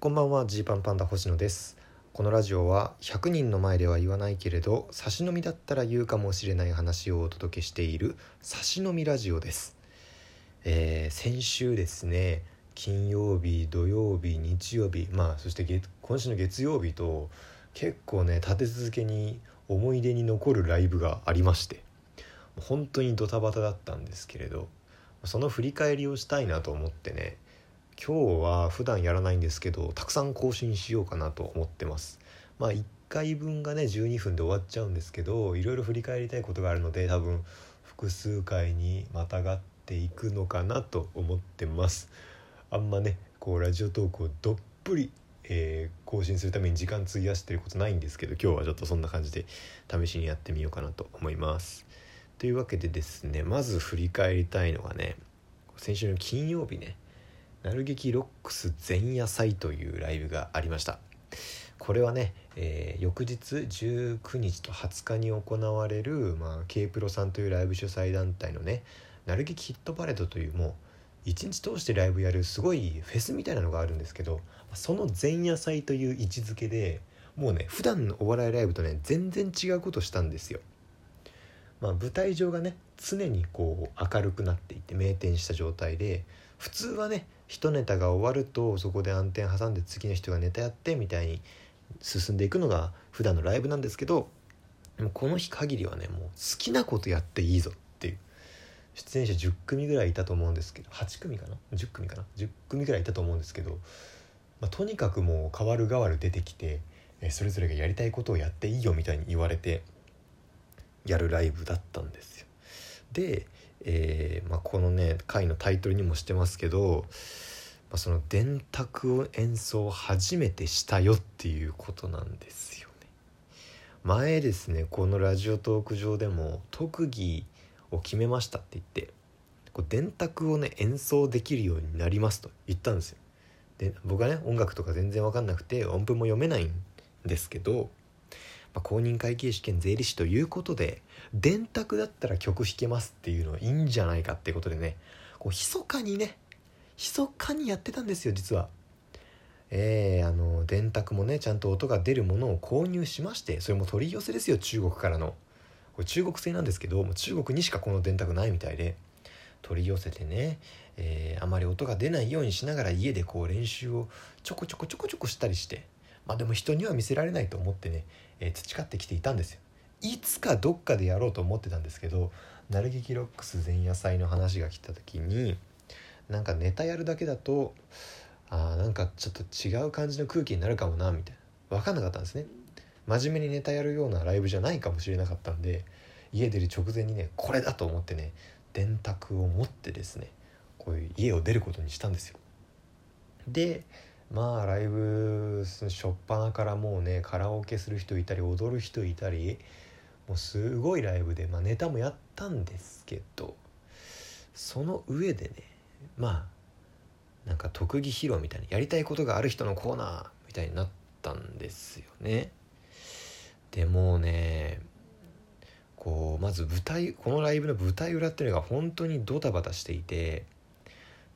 こんばんは、ジーパンパンダ星野です。このラジオは100人の前では言わないけれど差し飲みだったら言うかもしれない話をお届けしている差し飲みラジオです。先週ですね、金曜日、土曜日、日曜日、そして今週の月曜日と結構ね、立て続けに思い出に残るライブがありまして、本当にドタバタだったんですけれど、その振り返りをしたいなと思ってね、今日は普段やらないんですけどたくさん更新しようかなと思ってます。1回分がね12分で終わっちゃうんですけど、いろいろ振り返りたいことがあるので多分複数回にまたがっていくのかなと思ってます。あんまねこうラジオトークをどっぷり、更新するために時間費やしてることないんですけど、今日はちょっとそんな感じで試しにやってみようかなと思います。というわけでですね、まず振り返りたいのがね、先週の金曜日ね、なる劇ロックス前夜祭というライブがありました。これはね、翌日19日と20日に行われる、K-PROさんというライブ主催団体のね、なる劇ヒットパレードという、もう1日通してライブやるすごいフェスみたいなのがあるんですけど、その前夜祭という位置づけでもうね、普段のお笑いライブとね全然違うことしたんですよ。舞台上がね常にこう明るくなっていて明転した状態で、普通はね一ネタが終わるとそこで暗転挟んで次の人がネタやってみたいに進んでいくのが普段のライブなんですけど、でもこの日限りはね、もう好きなことやっていいぞっていう。出演者10組ぐらいいたと思うんですけど、10組ぐらいいたと思うんですけど、とにかくもう変わる変わる出てきて、それぞれがやりたいことをやっていいよみたいに言われてやるライブだったんですよ。で、このね回のタイトルにもしてますけど、その電卓を演奏初めてしたよっていうことなんですよね。前ですね、このラジオトーク上でも特技を決めましたって言って、電卓をね演奏できるようになりますと言ったんですよ。で、僕はね音楽とか全然分かんなくて音符も読めないんですけど、公認会計士兼税理士ということで電卓だったら曲弾けますっていうのはいいんじゃないかっていうことでね、密かにやってたんですよ実は。電卓もねちゃんと音が出るものを購入しまして、それも取り寄せですよ、中国からの。これ中国製なんですけど、もう中国にしかこの電卓ないみたいで取り寄せてね、あまり音が出ないようにしながら家でこう練習をちょこちょこしたりして。でも人には見せられないと思ってね、培ってきていたんですよ。いつかどっかでやろうと思ってたんですけど、なる劇ロックス前夜祭の話が来た時に、なんかネタやるだけだとなんかちょっと違う感じの空気になるかもなみたいな、分かんなかったんですね。真面目にネタやるようなライブじゃないかもしれなかったんで、家出る直前にねこれだと思ってね、電卓を持ってですね、こういう家を出ることにしたんですよ。でライブしょっぱなからもうね、カラオケする人いたり踊る人いたり、もうすごいライブで、ネタもやったんですけど、その上でね、なんか特技披露みたいな、やりたいことがある人のコーナーみたいになったんですよね。でもね、まずこのライブの舞台裏っていうのが本当にドタバタしていて、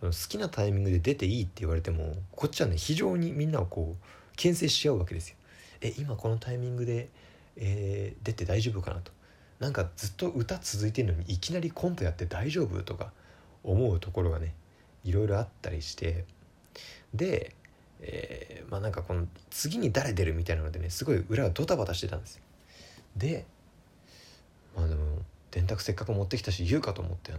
その好きなタイミングで出ていいって言われても、こっちはね非常にみんなを牽制し合うわけですよ。今このタイミングで、出て大丈夫かなと、なんかずっと歌続いてるのにいきなりコントやって大丈夫とか思うところがねいろいろあったりして、で、なんかこの次に誰出るみたいなのでね、すごい裏がドタバタしてたんですよ。で、でも電卓せっかく持ってきたし言うかと思って、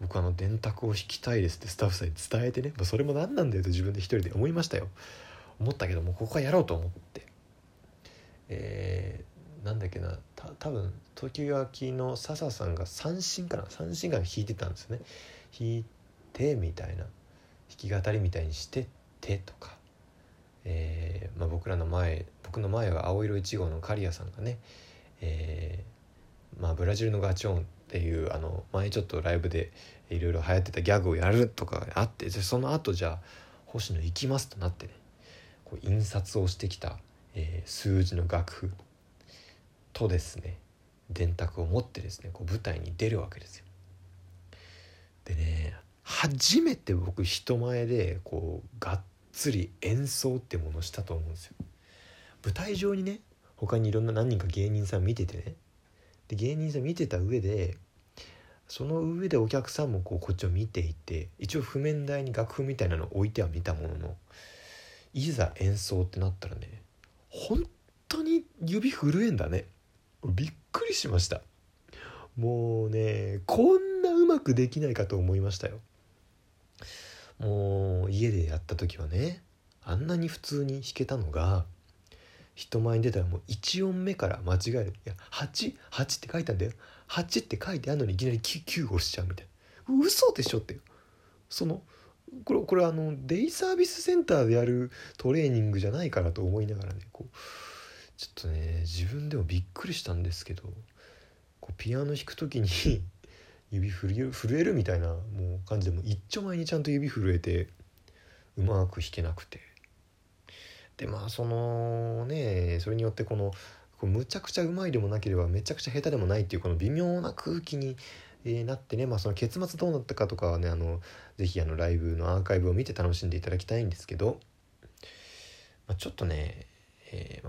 僕電卓を弾きたいですってスタッフさんに伝えてね、それも何なんだよと自分で一人で思ったけど、もうここはやろうと思って、多分時々の笹さんが三振かな、弾いてたんですよね。弾いてみたいな、弾き語りみたいにしててとか、僕の前は青色1号の刈谷さんがね、ブラジルのガチョーンっていう前ちょっとライブでいろいろ流行ってたギャグをやるとかあって、その後じゃあ星野行きますとなってね、印刷をしてきた、数字の楽譜とですね、電卓を持ってですね舞台に出るわけですよ。でね、初めて僕人前で合つり演奏ってものをしたと思うんですよ。舞台上にね、他にいろんな何人か芸人さん見ててね、で芸人さん見てた上で、その上でお客さんもこっちを見ていて、一応譜面台に楽譜みたいなのを置いては見たものの、いざ演奏ってなったらね、本当に指震えんだね。びっくりしました。もうね、こんなうまくできないかと思いましたよ。もう家でやった時はね、あんなに普通に弾けたのが、人前に出たらもう1音目から間違える。いや、8って書いたんだよ、8って書いてあるのにいきなり9を押しちゃうみたいな。嘘でしょって。そのこれデイサービスセンターでやるトレーニングじゃないからと思いながらね、ちょっとね、自分でもびっくりしたんですけど、ピアノ弾くときに指震えるみたいなもう感じで、もう一丁前にちゃんと指震えて、うまく弾けなくて、でまあそのね、それによってこのむちゃくちゃうまいでもなければめちゃくちゃ下手でもないっていうこの微妙な空気になってね、まあその結末どうなったかとかはね、ぜひライブのアーカイブを見て楽しんでいただきたいんですけど、ちょっとね、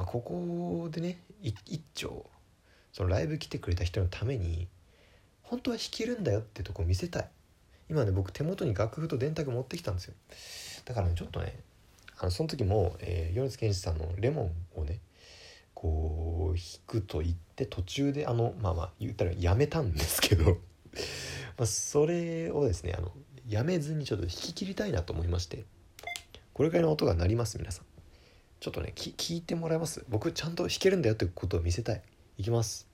ここでね、一丁そのライブ来てくれた人のために本当は弾けるんだよってとこ見せたい。今ね、僕手元に楽譜と電卓持ってきたんですよ。だからね、ちょっとね、その時も、米津玄師さんのレモンをね弾くと言って途中で言ったらやめたんですけどそれをですね、やめずにちょっと弾き切りたいなと思いまして、これくらいの音が鳴ります。皆さんちょっとね、聞いてもらえます？僕ちゃんと弾けるんだよってことを見せたい。いきます、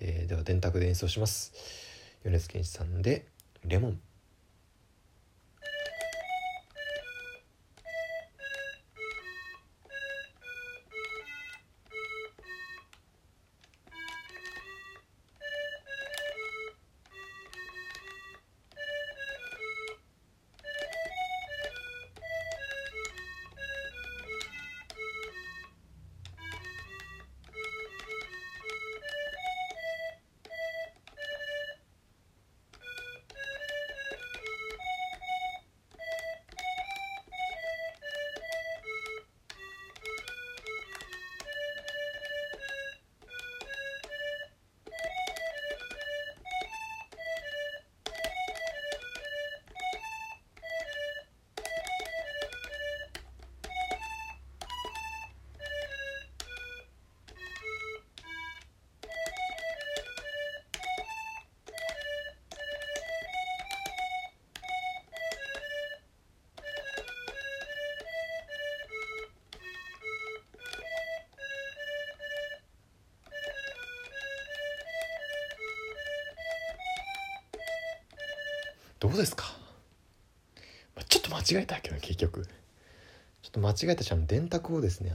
では電卓で演奏します。米津玄師さんでレモン。どうですか？ちょっと間違えたけど、結局ちょっと間違えたし、電卓をですね、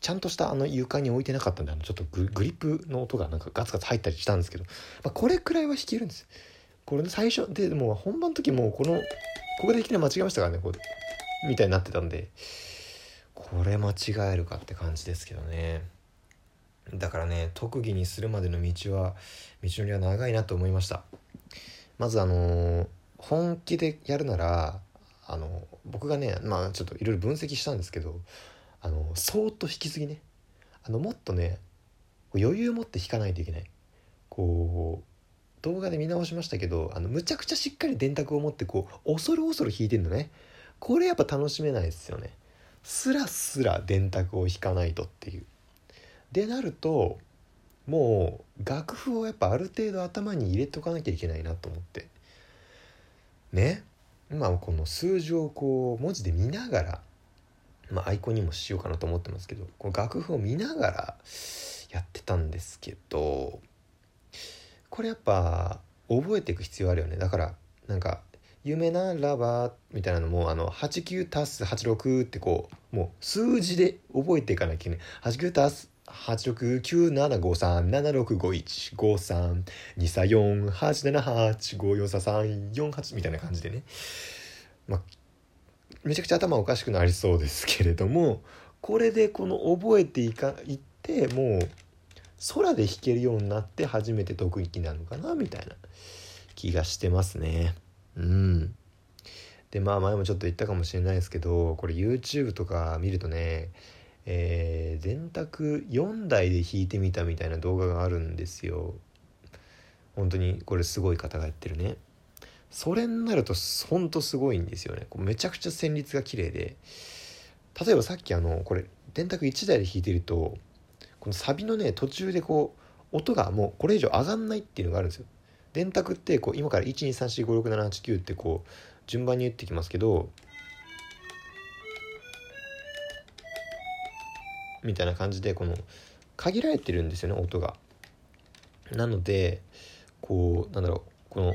ちゃんとした床に置いてなかったんで、ちょっとグリップの音がなんかガツガツ入ったりしたんですけど、これくらいは弾けるんです。これの最初でもう本番の時もここでいきなり間違えましたからね、みたいになってたんで、これ間違えるかって感じですけどね。だからね、特技にするまでの道のりは長いなと思いました。まず本気でやるなら僕がね、ちょっといろいろ分析したんですけど、そーっと弾きすぎね、もっとね余裕持って弾かないといけない。動画で見直しましたけど、むちゃくちゃしっかり電卓を持って恐る弾いてるのね。これやっぱ楽しめないですよね。スラスラ電卓を弾かないとっていうでなると、もう楽譜をやっぱある程度頭に入れとかなきゃいけないなと思ってね。この数字を文字で見ながら、アイコンにもしようかなと思ってますけど、楽譜を見ながらやってたんですけど、これやっぱ覚えていく必要あるよね。だからなんか夢ならばみたいなのも89+86 ってもう数字で覚えていかなきゃいけない。89+86 9753 7651 53 234 878 54 3 48みたいな感じでね、めちゃくちゃ頭おかしくなりそうですけれども、これで覚えていって、もう空で弾けるようになって初めて特技なのかなみたいな気がしてますね。でまあ前もちょっと言ったかもしれないですけど、これ YouTube とか見るとね、電卓4台で弾いてみたみたいな動画があるんですよ。本当にこれすごい方がやってるね。それになるとほんとすごいんですよね。めちゃくちゃ旋律が綺麗で、例えばさっきこれ電卓1台で弾いてると、このサビのね途中でこう音がもうこれ以上上がんないっていうのがあるんですよ。電卓ってこう今から123456789ってこう順番に打ってきますけどみたいな感じで、この限られてるんですよね、音が。なのでこうなんだろう、こ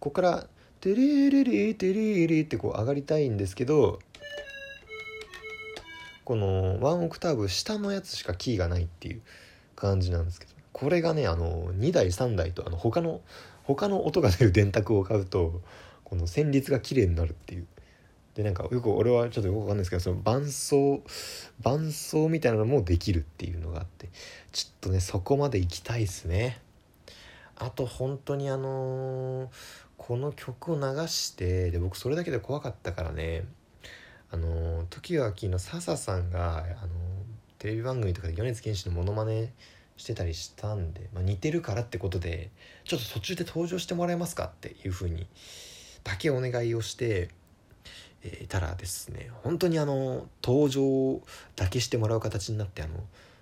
こからテリリリテリリってこう上がりたいんですけど、このワンオクターブ下のやつしかキーがないっていう感じなんですけど、これがね2台3台と他の音が出る電卓を買うとこの旋律が綺麗になるっていう。でなんかよく俺はちょっとよくわかんないですけど、その伴奏みたいなのもできるっていうのがあって、ちょっとねそこまで行きたいですね。あと本当にこの曲を流して、で僕それだけで怖かったからね、時は秋の笹さんがテレビ番組とかで米津玄師のモノマネしてたりしたんで、まあ、似てるからってことでちょっと途中で登場してもらえますかっていう風にだけお願いをしていたらですね、本当に登場だけしてもらう形になって、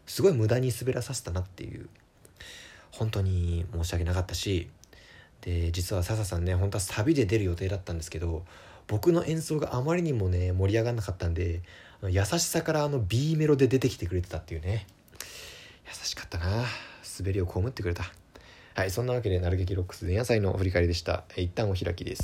すごい無駄に滑らさせたなっていう、本当に申し訳なかったし、で実は笹さんね本当はサビで出る予定だったんですけど、僕の演奏があまりにもね盛り上がらなかったんで、優しさからB メロで出てきてくれてたっていうね、優しかったな、滑りを被ってくれた。はい、そんなわけでなる劇ロックス前夜祭の振り返りでした。一旦お開きです。